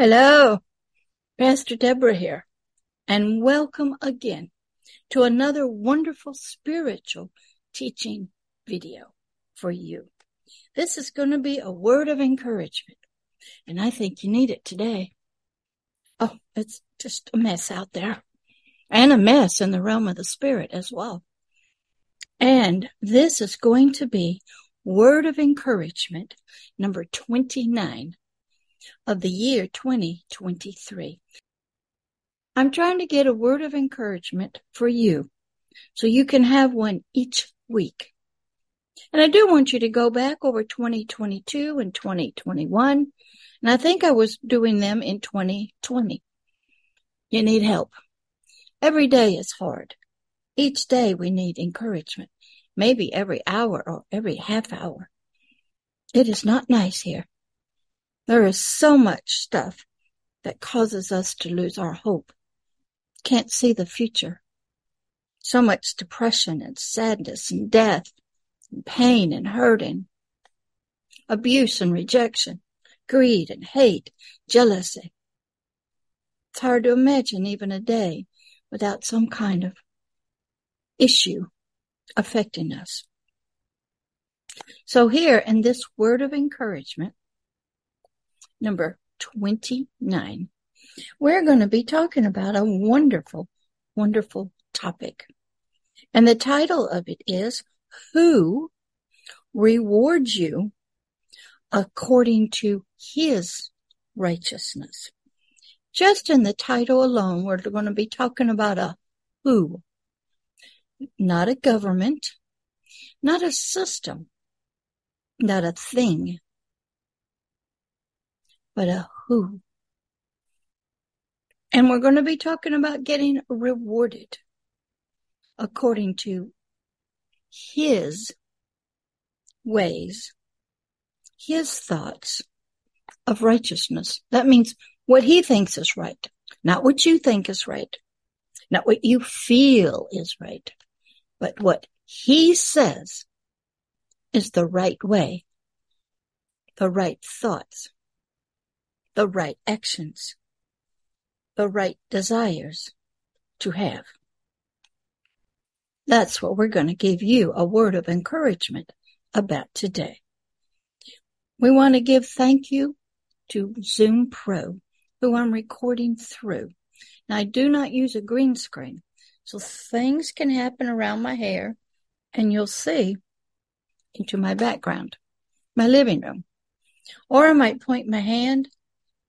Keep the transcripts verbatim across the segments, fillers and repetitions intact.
Hello, Pastor Deborah here, and welcome again to another wonderful spiritual teaching video for you. This is going to be a word of encouragement, and I think you need it today. Oh, it's just a mess out there, and a mess in the realm of the spirit as well. And this is going to be Word of Encouragement number twenty-nine. Of the year twenty twenty-three. I'm trying to get a word of encouragement for you so you can have one each week. And I do want you to go back over twenty twenty-two and twenty twenty-one. And I think I was doing them in twenty twenty. You need help. Every day is hard. Each day we need encouragement. Maybe every hour or every half hour. It is not nice here. There is so much stuff that causes us to lose our hope. Can't see the future. So much depression and sadness and death and pain and hurting. Abuse and rejection. Greed and hate. Jealousy. It's hard to imagine even a day without some kind of issue affecting us. So here in this word of encouragement, number twenty-nine, we're going to be talking about a wonderful, wonderful topic. And the title of it is, Who Rewards You According to His Righteousness? Just in the title alone, we're going to be talking about a who. Not a government, not a system, not a thing. But a who. And we're going to be talking about getting rewarded according to his ways, his thoughts of righteousness. That means what he thinks is right, not what you think is right, not what you feel is right, but what he says is the right way, the right thoughts, the right actions, the right desires to have. That's what we're going to give you a word of encouragement about today. We want to give thank you to Zoom Pro, who I'm recording through. Now, I do not use a green screen, so things can happen around my hair, and you'll see into my background, my living room. Or I might point my hand,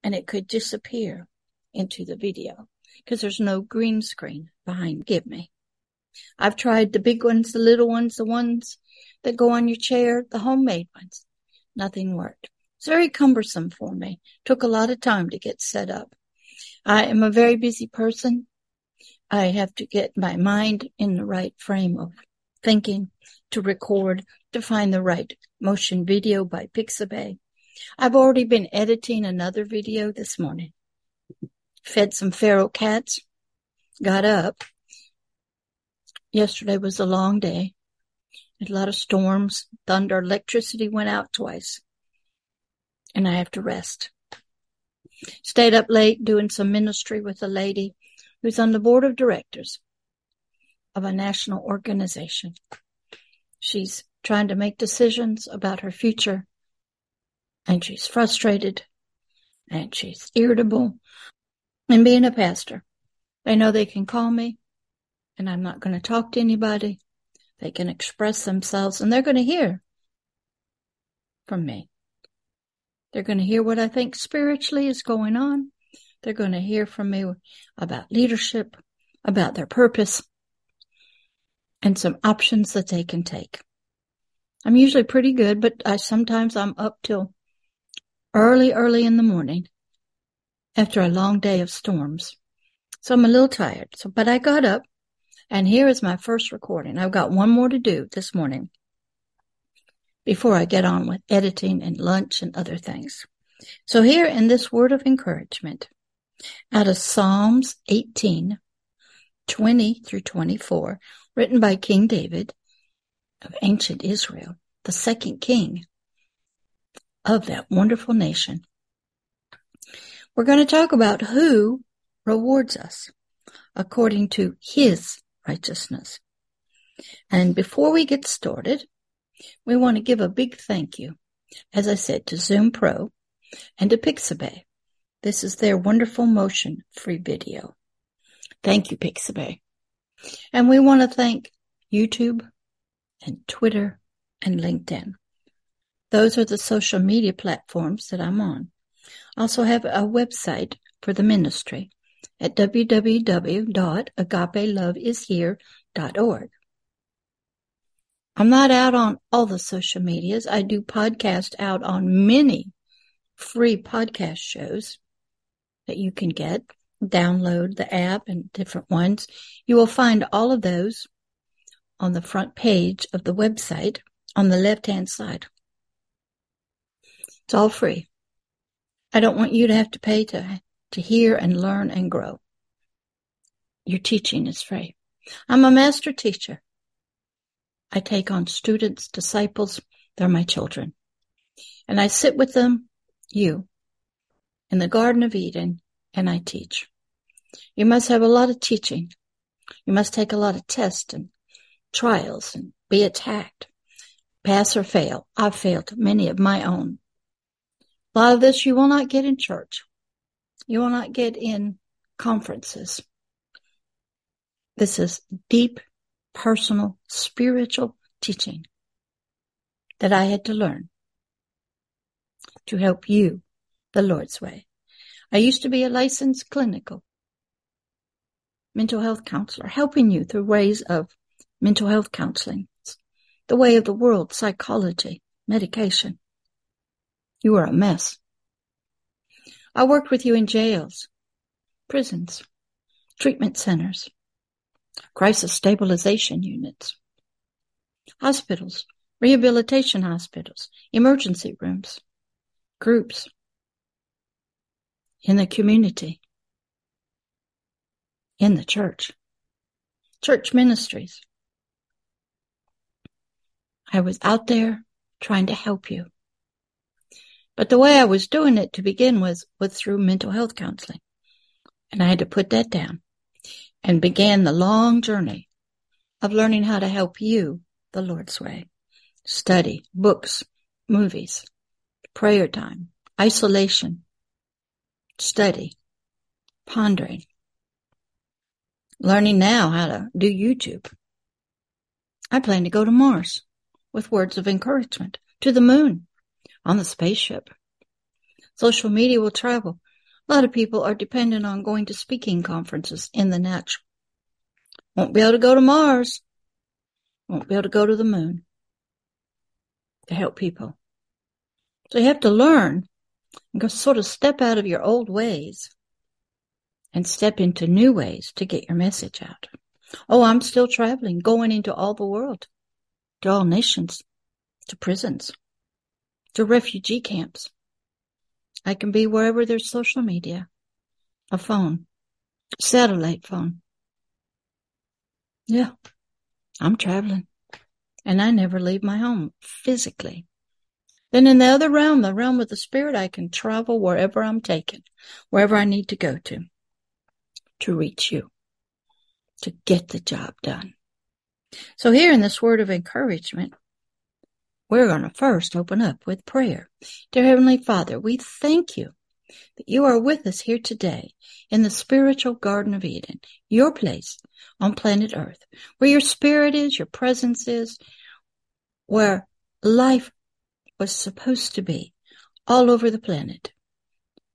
and it could disappear into the video because there's no green screen behind. Give me. I've tried the big ones, the little ones, the ones that go on your chair, the homemade ones. Nothing worked. It's very cumbersome for me. Took a lot of time to get set up. I am a very busy person. I have to get my mind in the right frame of thinking to record, to find the right motion video by Pixabay. I've already been editing another video this morning. Fed some feral cats. Got up. Yesterday was a long day. A lot of storms, thunder, electricity went out twice. And I have to rest. Stayed up late doing some ministry with a lady who's on the board of directors of a national organization. She's trying to make decisions about her future. And she's frustrated, and she's irritable. And being a pastor, they know they can call me, and I'm not going to talk to anybody. They can express themselves, and they're going to hear from me. They're going to hear what I think spiritually is going on. They're going to hear from me about leadership, about their purpose, and some options that they can take. I'm usually pretty good, but I sometimes I'm up till Early, early in the morning after a long day of storms. So I'm a little tired. So, but I got up, and here is my first recording. I've got one more to do this morning before I get on with editing and lunch and other things. So here in this word of encouragement, out of Psalms eighteen, twenty through twenty-four, written by King David of ancient Israel, the second king of that wonderful nation. We're going to talk about who rewards us according to his righteousness. And before we get started, we want to give a big thank you, as I said, to Zoom Pro and to Pixabay. This is their wonderful motion-free video. Thank you, Pixabay. And we want to thank YouTube and Twitter and LinkedIn. Those are the social media platforms that I'm on. I also have a website for the ministry at w w w dot agape love is here dot org. I'm not out on all the social medias. I do podcasts out on many free podcast shows that you can get. Download the app and different ones. You will find all of those on the front page of the website on the left-hand side. It's all free. I don't want you to have to pay to, to hear and learn and grow. Your teaching is free. I'm a master teacher. I take on students, disciples. They're my children. And I sit with them, you, in the Garden of Eden, and I teach. You must have a lot of teaching. You must take a lot of tests and trials and be attacked. Pass or fail. I've failed many of my own. A lot of this you will not get in church. You will not get in conferences. This is deep, personal, spiritual teaching that I had to learn to help you the Lord's way. I used to be a licensed clinical mental health counselor, helping you through ways of mental health counseling, the way of the world, psychology, medication. You were a mess. I worked with you in jails, prisons, treatment centers, crisis stabilization units, hospitals, rehabilitation hospitals, emergency rooms, groups, in the community, in the church, church ministries. I was out there trying to help you. But the way I was doing it to begin with was through mental health counseling. And I had to put that down and began the long journey of learning how to help you the Lord's way. Study, books, movies, prayer time, isolation, study, pondering. Learning now how to do YouTube. I plan to go to Mars with Words of Encouragement, to the moon, on the spaceship. Social media will travel. A lot of people are dependent on going to speaking conferences in the natural. Won't be able to go to Mars. Won't be able to go to the moon to help people. So you have to learn and go sort of step out of your old ways and step into new ways to get your message out. Oh, I'm still traveling, going into all the world, to all nations, to prisons, to refugee camps. I can be wherever there's social media, a phone, satellite phone. Yeah, I'm traveling, and I never leave my home physically. Then in the other realm, the realm of the spirit, I can travel wherever I'm taken, wherever I need to go to, to reach you, to get the job done. So here in this word of encouragement, we're going to first open up with prayer. Dear Heavenly Father, we thank you that you are with us here today in the spiritual Garden of Eden, your place on planet Earth, where your spirit is, your presence is, where life was supposed to be all over the planet.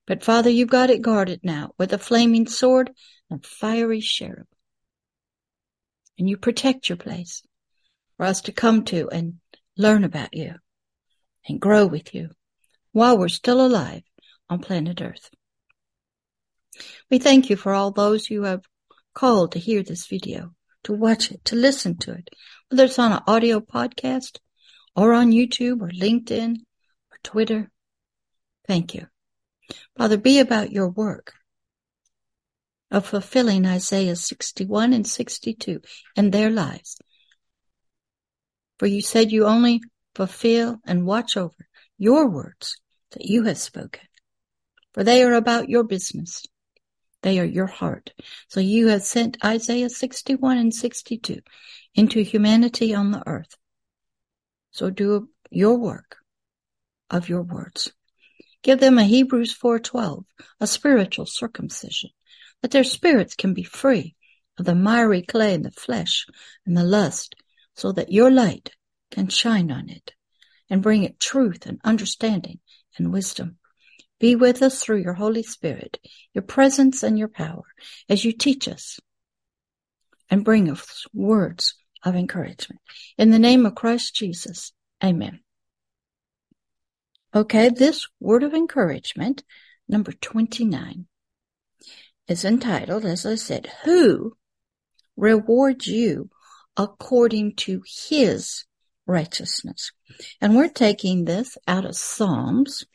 But Father, you've got it guarded now with a flaming sword and fiery cherub. And you protect your place for us to come to and learn about you and grow with you while we're still alive on planet Earth. We thank you for all those who have called to hear this video, to watch it, to listen to it, whether it's on an audio podcast or on YouTube or LinkedIn or Twitter. Thank you. Father, be about your work of fulfilling Isaiah sixty-one and sixty-two in their lives. For you said you only fulfill and watch over your words that you have spoken. for they are about your business. They are your heart. So you have sent Isaiah sixty-one and sixty-two into humanity on the earth. So do your work of your words. Give them a Hebrews four twelve, a spiritual circumcision, that their spirits can be free of the miry clay and the flesh and the lust, so that your light can shine on it and bring it truth and understanding and wisdom. Be with us through your Holy Spirit, your presence and your power, as you teach us and bring us words of encouragement. In the name of Christ Jesus, amen. Okay, this word of encouragement, number twenty-nine, is entitled, as I said, Who Rewards You According to His Righteousness? And we're taking this out of Psalms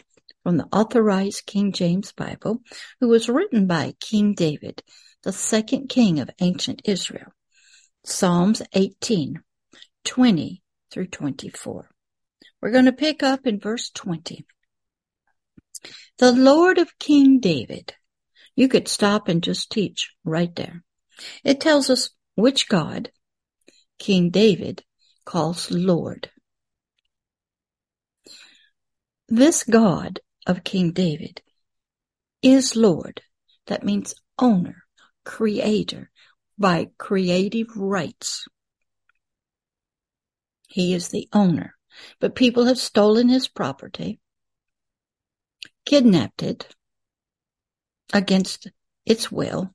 from the Authorized King James Bible, who was written by King David, the second king of ancient Israel. Psalms eighteen, twenty through twenty-four. We're going to pick up in verse twenty. The Lord of King David. You could stop and just teach right there. It tells us which God King David calls Lord. This God of King David is Lord. That means owner, creator, by creative rights. He is the owner. But people have stolen his property, kidnapped it against its will,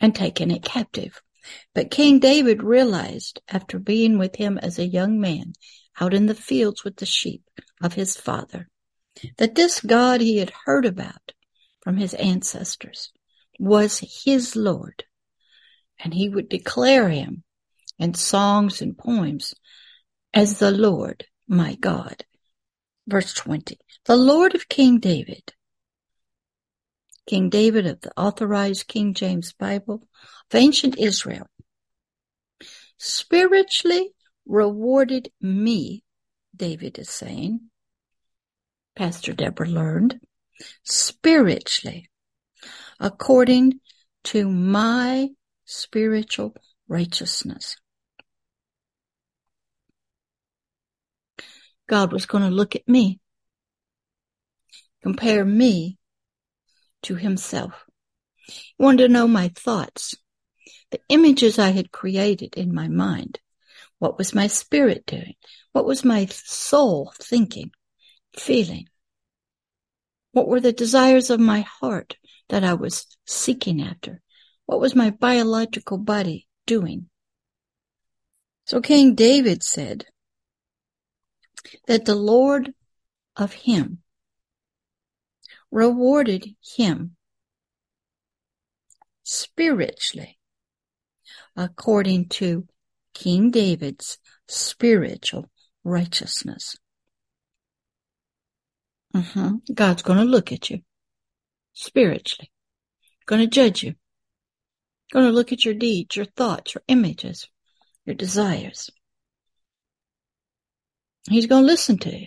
and taken it captive. But King David realized, after being with him as a young man out in the fields with the sheep of his father, that this God he had heard about from his ancestors was his Lord, and he would declare him in songs and poems as the Lord, my God. Verse twenty, the Lord of King David. King David of the Authorized King James Bible of ancient Israel spiritually rewarded me, David is saying. Pastor Deborah learned, spiritually, according to my spiritual righteousness. God was going to look at me, compare me to himself. He wanted to know my thoughts, the images I had created in my mind. What was my spirit doing? What was my soul thinking, feeling? What were the desires of my heart that I was seeking after? What was my biological body doing? So King David said that the Lord of him rewarded him spiritually according to King David's spiritual righteousness. Uh-huh. God's going to look at you spiritually, going to judge you, going to look at your deeds, your thoughts, your images, your desires. He's going to listen to you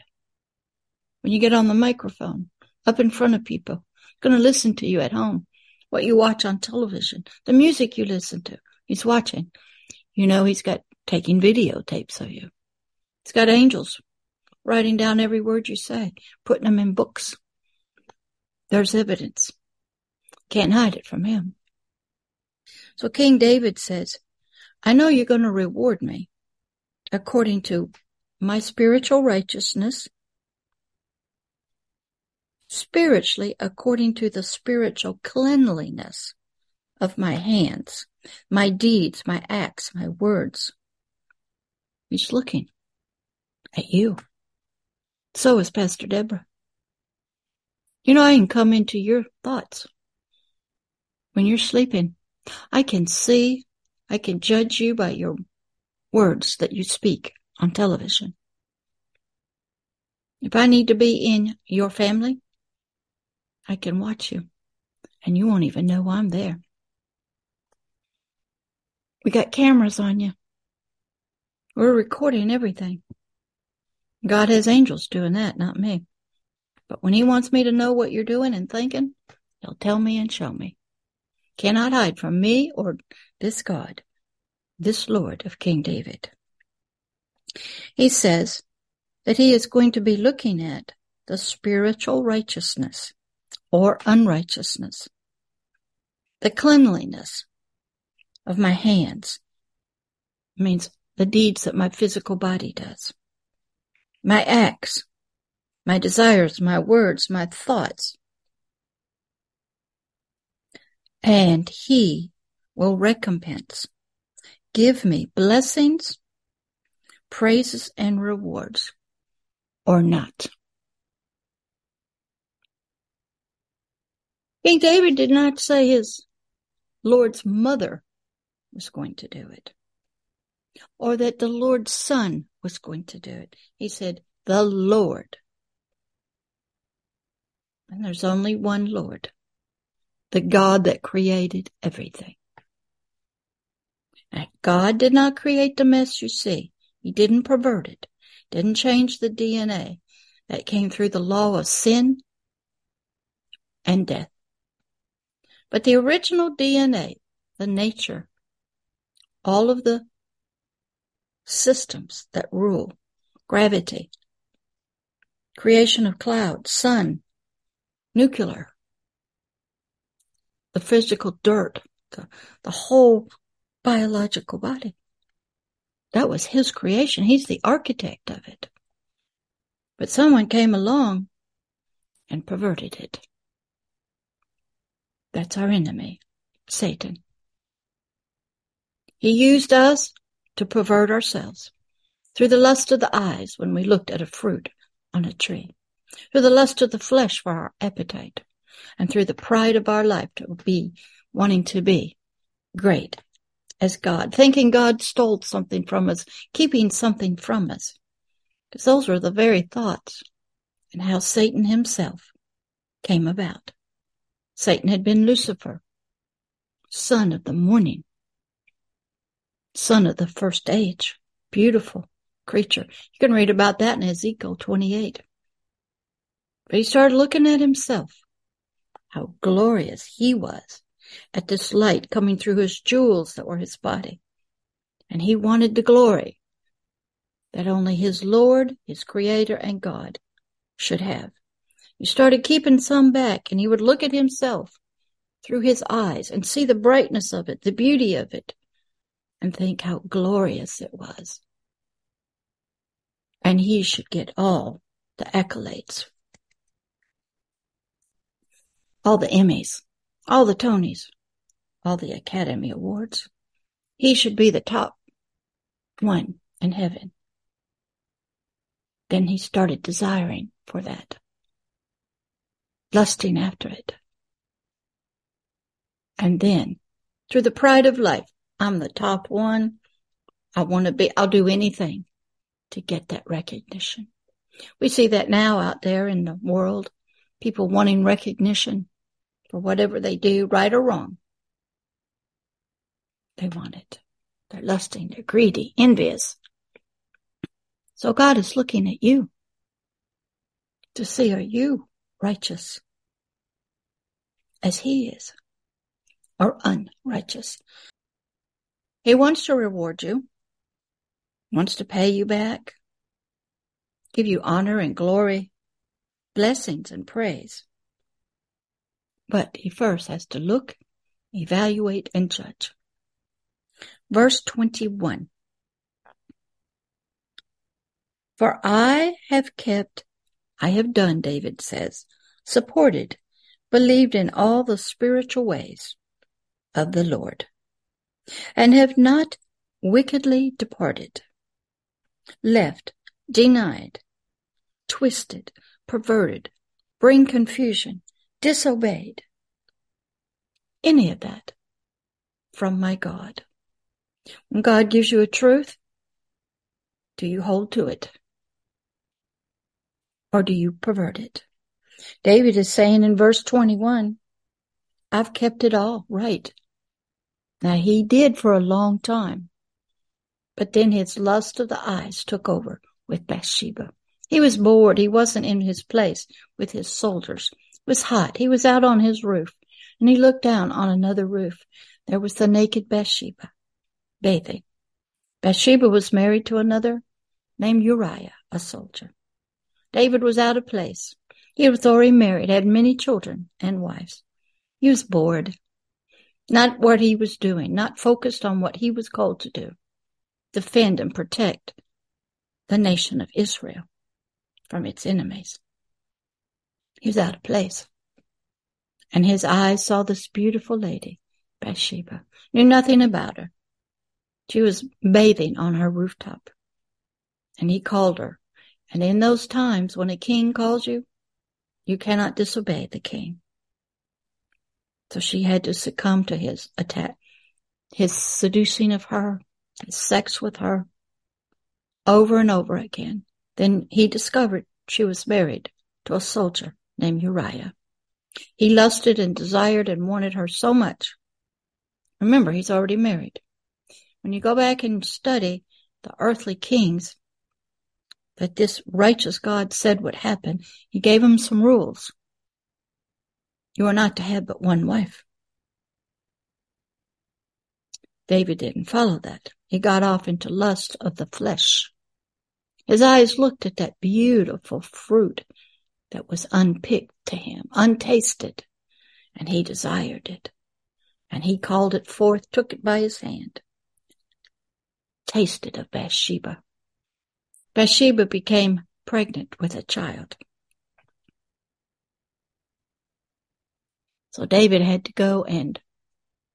when you get on the microphone up in front of people. He's going to listen to you at home, what you watch on television, the music you listen to. He's watching. You know, he's got taking videotapes of you. He's got angels writing down every word you say, putting them in books. There's evidence. Can't hide it from him. So King David says, I know you're going to reward me according to my spiritual righteousness, spiritually according to the spiritual cleanliness of my hands, my deeds, my acts, my words. He's looking at you. So is Pastor Deborah. You know, I can come into your thoughts when you're sleeping. I can see, I can judge you by your words that you speak on television. If I need to be in your family, I can watch you, and you won't even know I'm there. We got cameras on you. We're recording everything. God has angels doing that, not me. But when he wants me to know what you're doing and thinking, he'll tell me and show me. Cannot hide from me or this God, this Lord of King David. He says that he is going to be looking at the spiritual righteousness or unrighteousness, the cleanliness of my hands, means the deeds that my physical body does, my acts, my desires, my words, my thoughts. And he will recompense, give me blessings, praises, and rewards, or not. King David did not say his Lord's mother was going to do it, or that the Lord's son was going to do it. He said, the Lord. And there's only one Lord, the God that created everything. And God did not create the mess you see. He didn't pervert it, didn't change the D N A that came through the law of sin and death. But the original D N A, the nature, all of the systems that rule, gravity, creation of clouds, sun, nuclear, the physical dirt, the, the whole biological body. That was his creation. He's the architect of it. But someone came along and perverted it. That's our enemy, Satan. He used us to pervert ourselves through the lust of the eyes when we looked at a fruit on a tree, through the lust of the flesh for our appetite, and through the pride of our life to be wanting to be great as God, thinking God stole something from us, keeping something from us. Because those were the very thoughts and how Satan himself came about. Satan had been Lucifer, son of the morning, son of the first age, beautiful creature. You can read about that in Ezekiel twenty-eight. But he started looking at himself, how glorious he was at this light coming through his jewels that were his body. And he wanted the glory that only his Lord, his Creator, and God should have. He started keeping some back, and he would look at himself through his eyes and see the brightness of it, the beauty of it, and think how glorious it was. And he should get all the accolades, all the Emmys, all the Tonys, all the Academy Awards. He should be the top one in heaven. Then he started desiring for that, lusting after it. And then, through the pride of life, I'm the top one. I want to be, I'll do anything to get that recognition. We see that now out there in the world, people wanting recognition for whatever they do, right or wrong. They want it. They're lusting, they're greedy, envious. So God is looking at you to see, are you righteous as he is, or unrighteous? He wants to reward you, wants to pay you back, give you honor and glory, blessings and praise. But he first has to look, evaluate, and judge. Verse twenty-one. For I have kept, I have done, David says, supported, believed in all the spiritual ways of the Lord, and have not wickedly departed, left, denied, twisted, perverted, bring confusion, disobeyed, any of that from my God. When God gives you a truth, do you hold to it? Or do you pervert it? David is saying in verse twenty-one, I've kept it all right. Now he did for a long time, but then his lust of the eyes took over with Bathsheba. He was bored. He wasn't in his place with his soldiers. It was hot. He was out on his roof, and he looked down on another roof. There was the naked Bathsheba bathing. Bathsheba was married to another named Uriah, a soldier. David was out of place. He was already married, had many children and wives. He was bored. Not what he was doing, not focused on what he was called to do, defend and protect the nation of Israel from its enemies. He was out of place. And his eyes saw this beautiful lady, Bathsheba. Knew nothing about her. She was bathing on her rooftop. And he called her. And in those times when a king calls you, you cannot disobey the king. So she had to succumb to his attack, his seducing of her, his sex with her, over and over again. Then he discovered she was married to a soldier named Uriah. He lusted and desired and wanted her so much. Remember, he's already married. When you go back and study the earthly kings that this righteous God said would happen, he gave them some rules. You are not to have but one wife. David didn't follow that. He got off into lust of the flesh. His eyes looked at that beautiful fruit that was unpicked to him, untasted, and he desired it. And he called it forth, took it by his hand, tasted of Bathsheba. Bathsheba became pregnant with a child. So David had to go and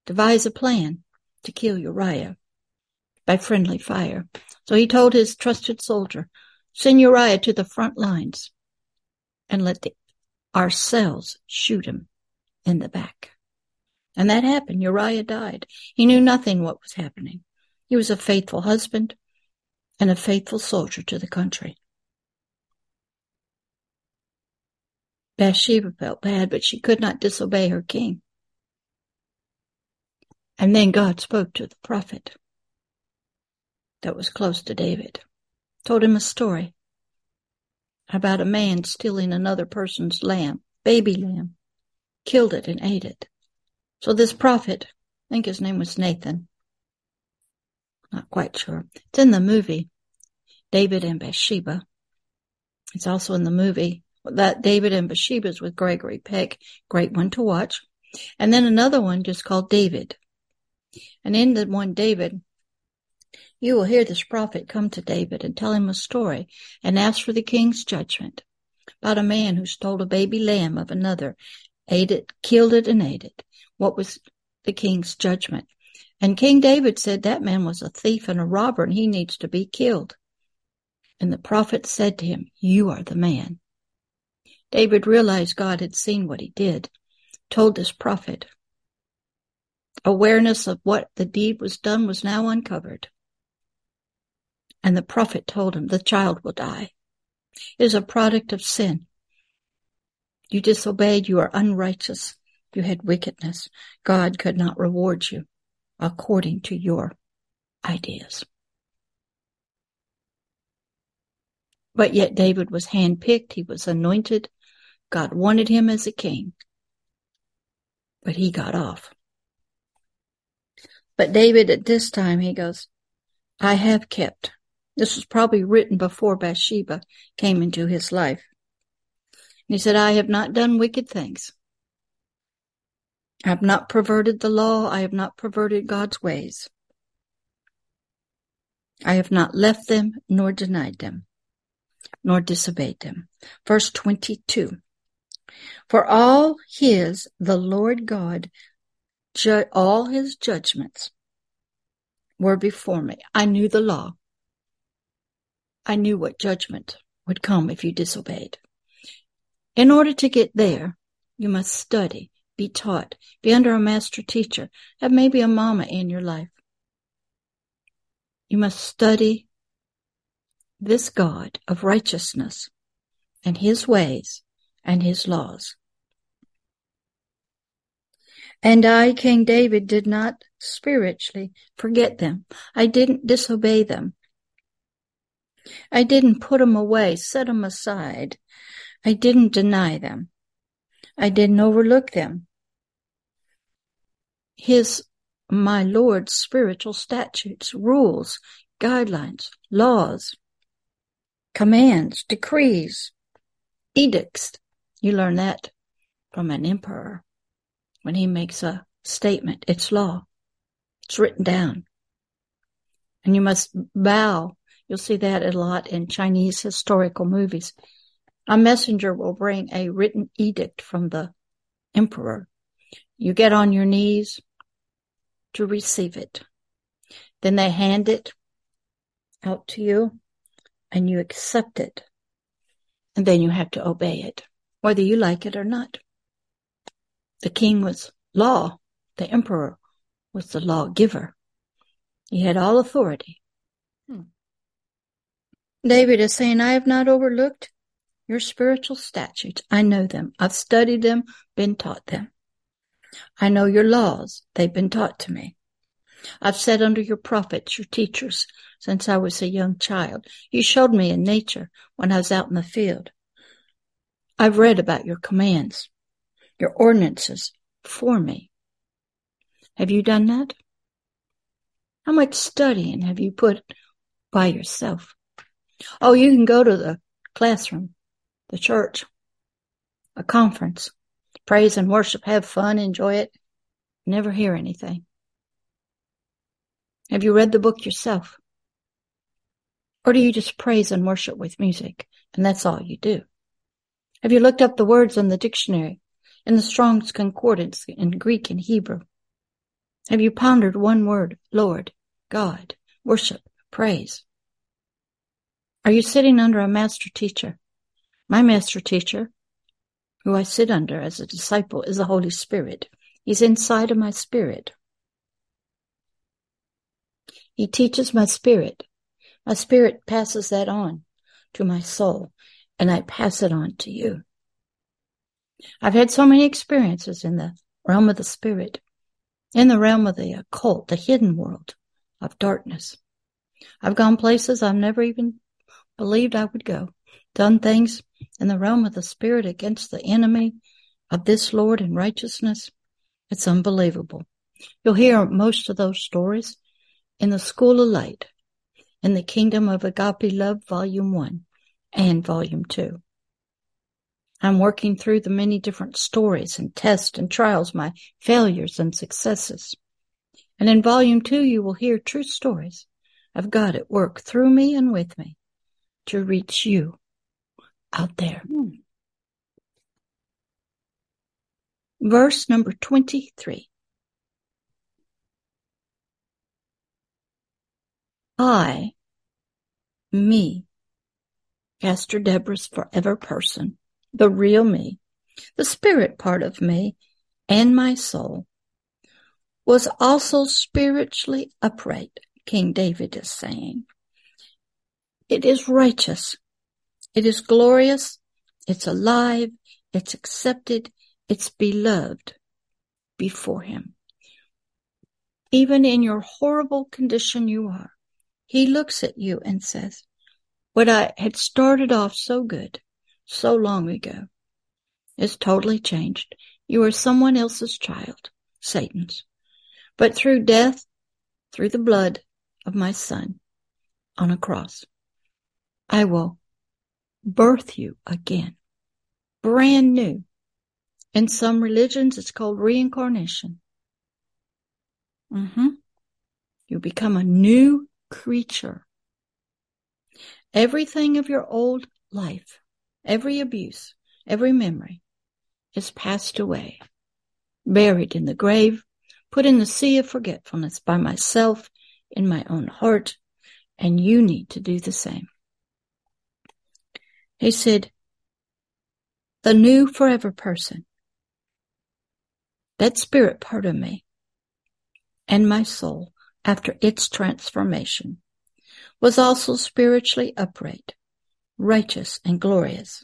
devise a plan to kill Uriah by friendly fire. So he told his trusted soldier, send Uriah to the front lines and let the, ourselves shoot him in the back. And that happened. Uriah died. He knew nothing what was happening. He was a faithful husband and a faithful soldier to the country. Bathsheba felt bad, but she could not disobey her king. And then God spoke to the prophet that was close to David, told him a story about a man stealing another person's lamb, baby lamb, killed it and ate it. So this prophet, I think his name was Nathan, not quite sure. It's in the movie, David and Bathsheba. It's also in the movie, that David and Bathsheba's with Gregory Peck. Great one to watch. And then another one just called David. And in the one David, you will hear this prophet come to David and tell him a story and ask for the king's judgment about a man who stole a baby lamb of another, ate it, killed it, and ate it. What was the king's judgment? And King David said that man was a thief and a robber, and he needs to be killed. And the prophet said to him, you are the man. David realized God had seen what he did, told this prophet. Awareness of what the deed was done was now uncovered. And the prophet told him, the child will die. It is a product of sin. You disobeyed, you are unrighteous, you had wickedness. God could not reward you according to your ideas. But yet David was handpicked. He was anointed. God wanted him as a king. But he got off. But David at this time, he goes, I have kept. This was probably written before Bathsheba came into his life. And he said, I have not done wicked things. I have not perverted the law. I have not perverted God's ways. I have not left them, nor denied them, nor disobeyed them. Verse twenty-two. For all his, the Lord God, ju- all his judgments were before me. I knew the law. I knew what judgment would come if you disobeyed. In order to get there, you must study. Be taught, be under a master teacher, have maybe a mama in your life. You must study this God of righteousness and his ways and his laws. And I, King David, did not spiritually forget them. I didn't disobey them. I didn't put them away, set them aside. I didn't deny them. I didn't overlook them. His, my Lord's spiritual statutes, rules, guidelines, laws, commands, decrees, edicts. You learn that from an emperor. When he makes a statement, it's law. It's written down. And you must bow. You'll see that a lot in Chinese historical movies. A messenger will bring a written edict from the emperor. You get on your knees to receive it. Then they hand it out to you, and you accept it. And then you have to obey it, whether you like it or not. The king was law. The emperor was the lawgiver. He had all authority. Hmm. David is saying, I have not overlooked your spiritual statutes. I know them. I've studied them, been taught them. I know your laws. They've been taught to me. I've sat under your prophets, your teachers, since I was a young child. You showed me in nature when I was out in the field. I've read about your commands, your ordinances for me. Have you done that? How much studying have you put by yourself? Oh, you can go to the classroom, the church, a conference, praise and worship, have fun, enjoy it, never hear anything. Have you read the book yourself? Or do you just praise and worship with music, and that's all you do? Have you looked up the words in the dictionary, in the Strong's Concordance, in Greek and Hebrew? Have you pondered one word, Lord, God, worship, praise? Are you sitting under a master teacher? My master teacher, who I sit under as a disciple, is the Holy Spirit. He's inside of my spirit. He teaches my spirit. My spirit passes that on to my soul, and I pass it on to you. I've had so many experiences in the realm of the spirit, in the realm of the occult, the hidden world of darkness. I've gone places I've never even believed I would go, done things in the realm of the spirit against the enemy of this Lord and righteousness. It's unbelievable. You'll hear most of those stories in the School of Light, in the Kingdom of Agape Love, Volume one and Volume two. I'm working through the many different stories and tests and trials, my failures and successes. And in Volume two, you will hear true stories of God at work through me and with me, to reach you out there. Hmm. Verse number twenty-three. I, me, Pastor Deborah's forever person, the real me, the spirit part of me, and my soul, was also spiritually upright, King David is saying. It is righteous, it is glorious, it's alive, it's accepted, it's beloved before him. Even in your horrible condition you are, he looks at you and says, what I had started off so good, so long ago, is totally changed. You are someone else's child, Satan's. But through death, through the blood of my son on a cross, I will birth you again, brand new. In some religions, it's called reincarnation. Mm-hmm. You become a new creature. Everything of your old life, every abuse, every memory is passed away, buried in the grave, put in the sea of forgetfulness by myself, in my own heart, and you need to do the same. He said, the new forever person, that spirit part of me and my soul after its transformation, was also spiritually upright, righteous and glorious,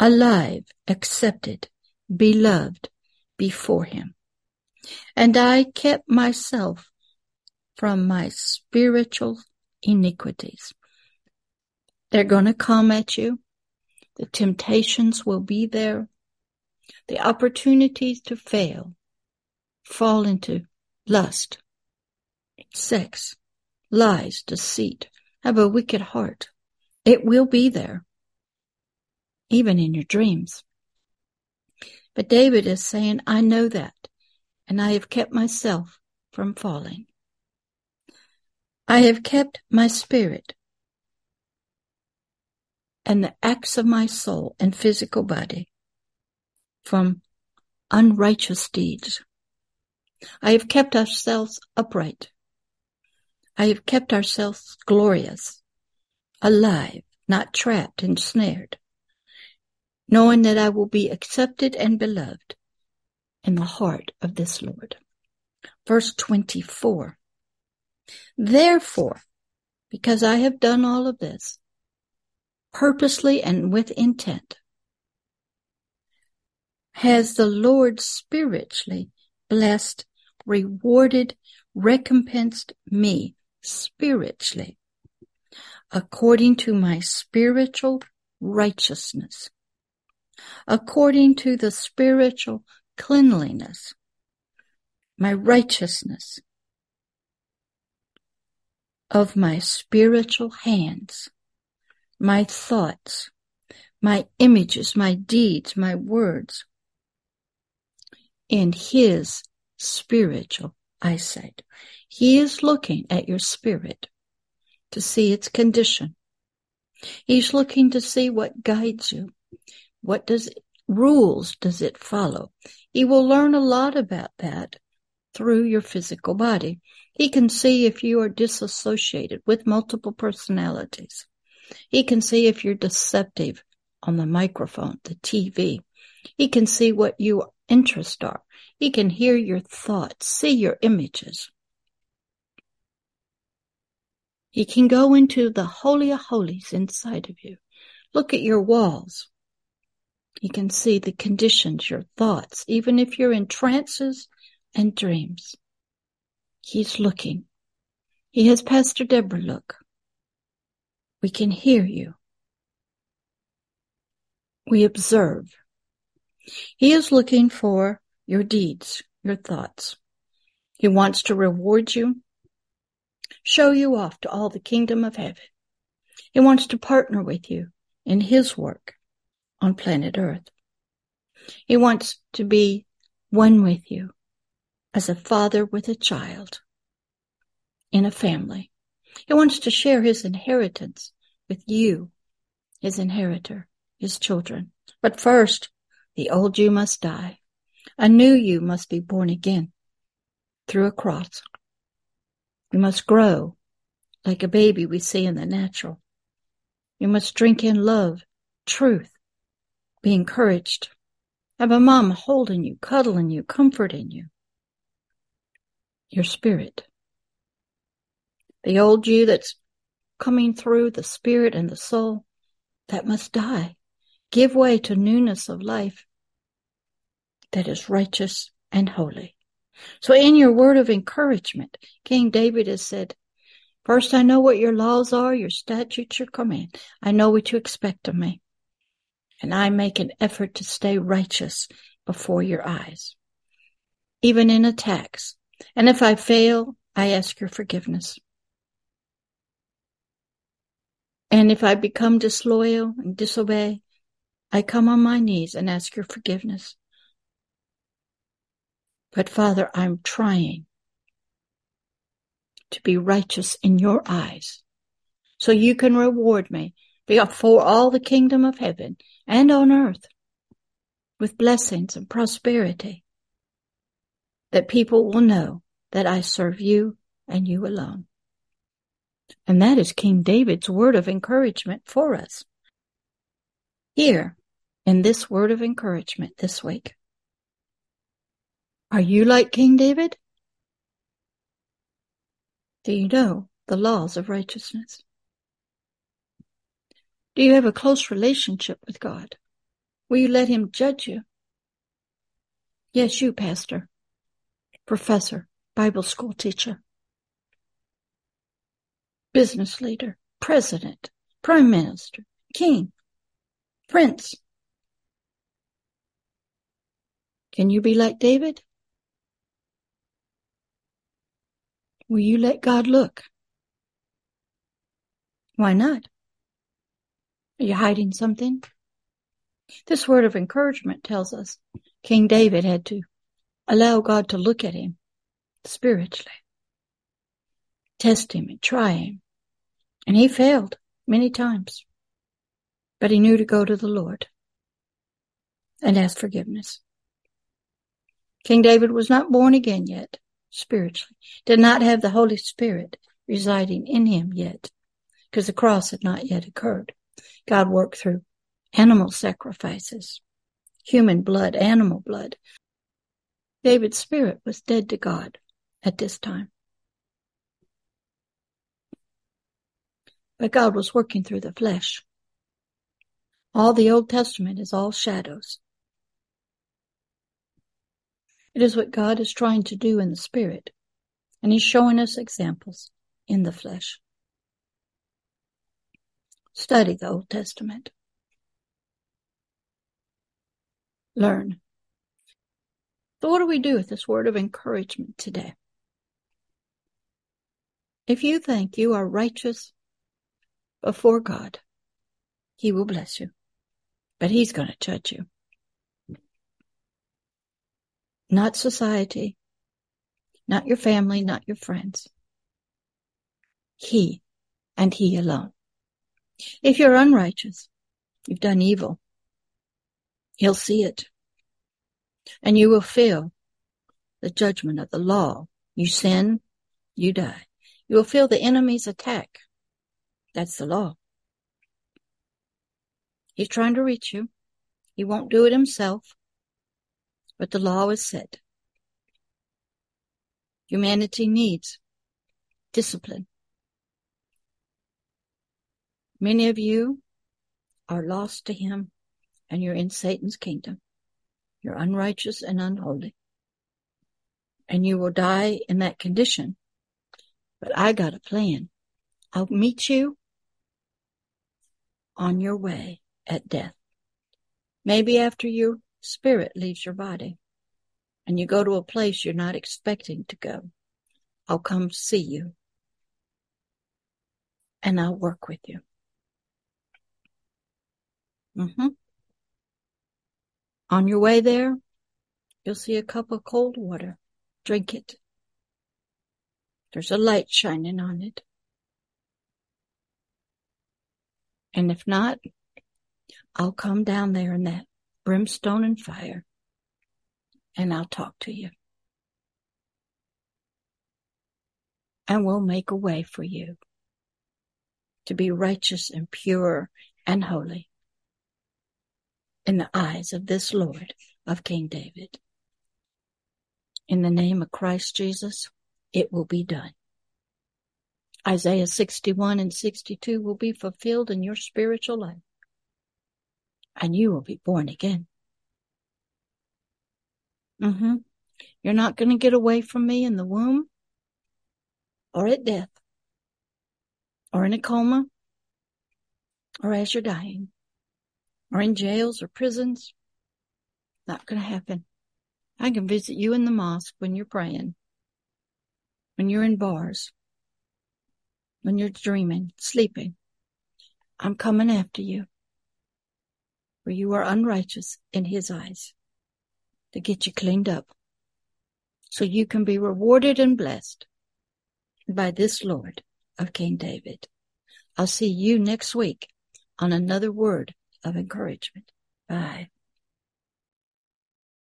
alive, accepted, beloved before him. And I kept myself from my spiritual iniquities. They're going to come at you. The temptations will be there. The opportunities to fail, fall into lust, sex, lies, deceit, have a wicked heart. It will be there, even in your dreams. But David is saying, I know that, and I have kept myself from falling. I have kept my spirit and the acts of my soul and physical body from unrighteous deeds. I have kept ourselves upright. I have kept ourselves glorious, alive, not trapped and snared, knowing that I will be accepted and beloved in the heart of this Lord. Verse twenty-four. Therefore, because I have done all of this, purposely and with intent, has the Lord spiritually blessed, rewarded, recompensed me spiritually, according to my spiritual righteousness, according to the spiritual cleanliness, my righteousness of my spiritual hands, my thoughts, my images, my deeds, my words, in his spiritual eyesight. He is looking at your spirit to see its condition. He's looking to see what guides you. What does rules does it follow? He will learn a lot about that through your physical body. He can see if you are disassociated with multiple personalities. He can see if you're deceptive on the microphone, the T V. He can see what you are interests are. He can hear your thoughts, see your images. He can go into the Holy of Holies inside of you. Look at your walls. He can see the conditions, your thoughts, even if you're in trances and dreams. He's looking. He has Pastor Deborah look. We can hear you. We observe. He is looking for your deeds, your thoughts. He wants to reward you, show you off to all the kingdom of heaven. He wants to partner with you in his work on planet Earth. He wants to be one with you as a father with a child in a family. He wants to share his inheritance with you, his inheritor, his children. But first, the old you must die. A new you must be born again through a cross. You must grow like a baby we see in the natural. You must drink in love, truth, be encouraged. Have a mom holding you, cuddling you, comforting you. Your spirit. The old you that's coming through the spirit and the soul, that must die. Give way to newness of life that is righteous and holy. So in your word of encouragement, King David has said, first I know what your laws are, your statutes, your command. I know what you expect of me. And I make an effort to stay righteous before your eyes, even in attacks. And if I fail, I ask your forgiveness. And if I become disloyal and disobey, I come on my knees and ask your forgiveness. But Father, I'm trying to be righteous in your eyes so you can reward me before all the kingdom of heaven and on earth with blessings and prosperity that people will know that I serve you and you alone. And that is King David's word of encouragement for us. Here, in this word of encouragement this week. Are you like King David? Do you know the laws of righteousness? Do you have a close relationship with God? Will you let him judge you? Yes, you, pastor, professor, Bible school teacher, business leader, president, prime minister, king, prince. Can you be like David? Will you let God look? Why not? Are you hiding something? This word of encouragement tells us King David had to allow God to look at him spiritually, test him and try him. And he failed many times. But he knew to go to the Lord and ask forgiveness. King David was not born again yet, spiritually, did not have the Holy Spirit residing in him yet, because the cross had not yet occurred. God worked through animal sacrifices, human blood, animal blood. David's spirit was dead to God at this time. But God was working through the flesh. All the Old Testament is all shadows. It is what God is trying to do in the spirit, and he's showing us examples in the flesh. Study the Old Testament. Learn. So what do we do with this word of encouragement today? If you think you are righteous before God, he will bless you, but he's going to judge you. Not society, not your family, not your friends. He and he alone. If you're unrighteous, you've done evil, he'll see it. And you will feel the judgment of the law. You sin, you die. You will feel the enemy's attack. That's the law. He's trying to reach you. He won't do it himself. But the law is set. Humanity needs discipline. Many of you are lost to him, and you're in Satan's kingdom. You're unrighteous and unholy. And you will die in that condition. But I got a plan. I'll meet you on your way at death. Maybe after your spirit leaves your body and you go to a place you're not expecting to go. I'll come see you. And I'll work with you. Mm-hmm. On your way there, you'll see a cup of cold water. Drink it. There's a light shining on it. And if not, I'll come down there in that brimstone and fire, and I'll talk to you. And we'll make a way for you to be righteous and pure and holy in the eyes of this Lord of King David. In the name of Christ Jesus, it will be done. Isaiah sixty-one and sixty-two will be fulfilled in your spiritual life. And you will be born again. Mm-hmm. You're not going to get away from me in the womb, or at death, or in a coma, or as you're dying, or in jails or prisons. Not going to happen. I can visit you in the mosque when you're praying, when you're in bars, when you're dreaming, sleeping. I'm coming after you, for you are unrighteous in his eyes, to get you cleaned up, so you can be rewarded and blessed by this Lord of King David. I'll see you next week on another word of encouragement. Bye.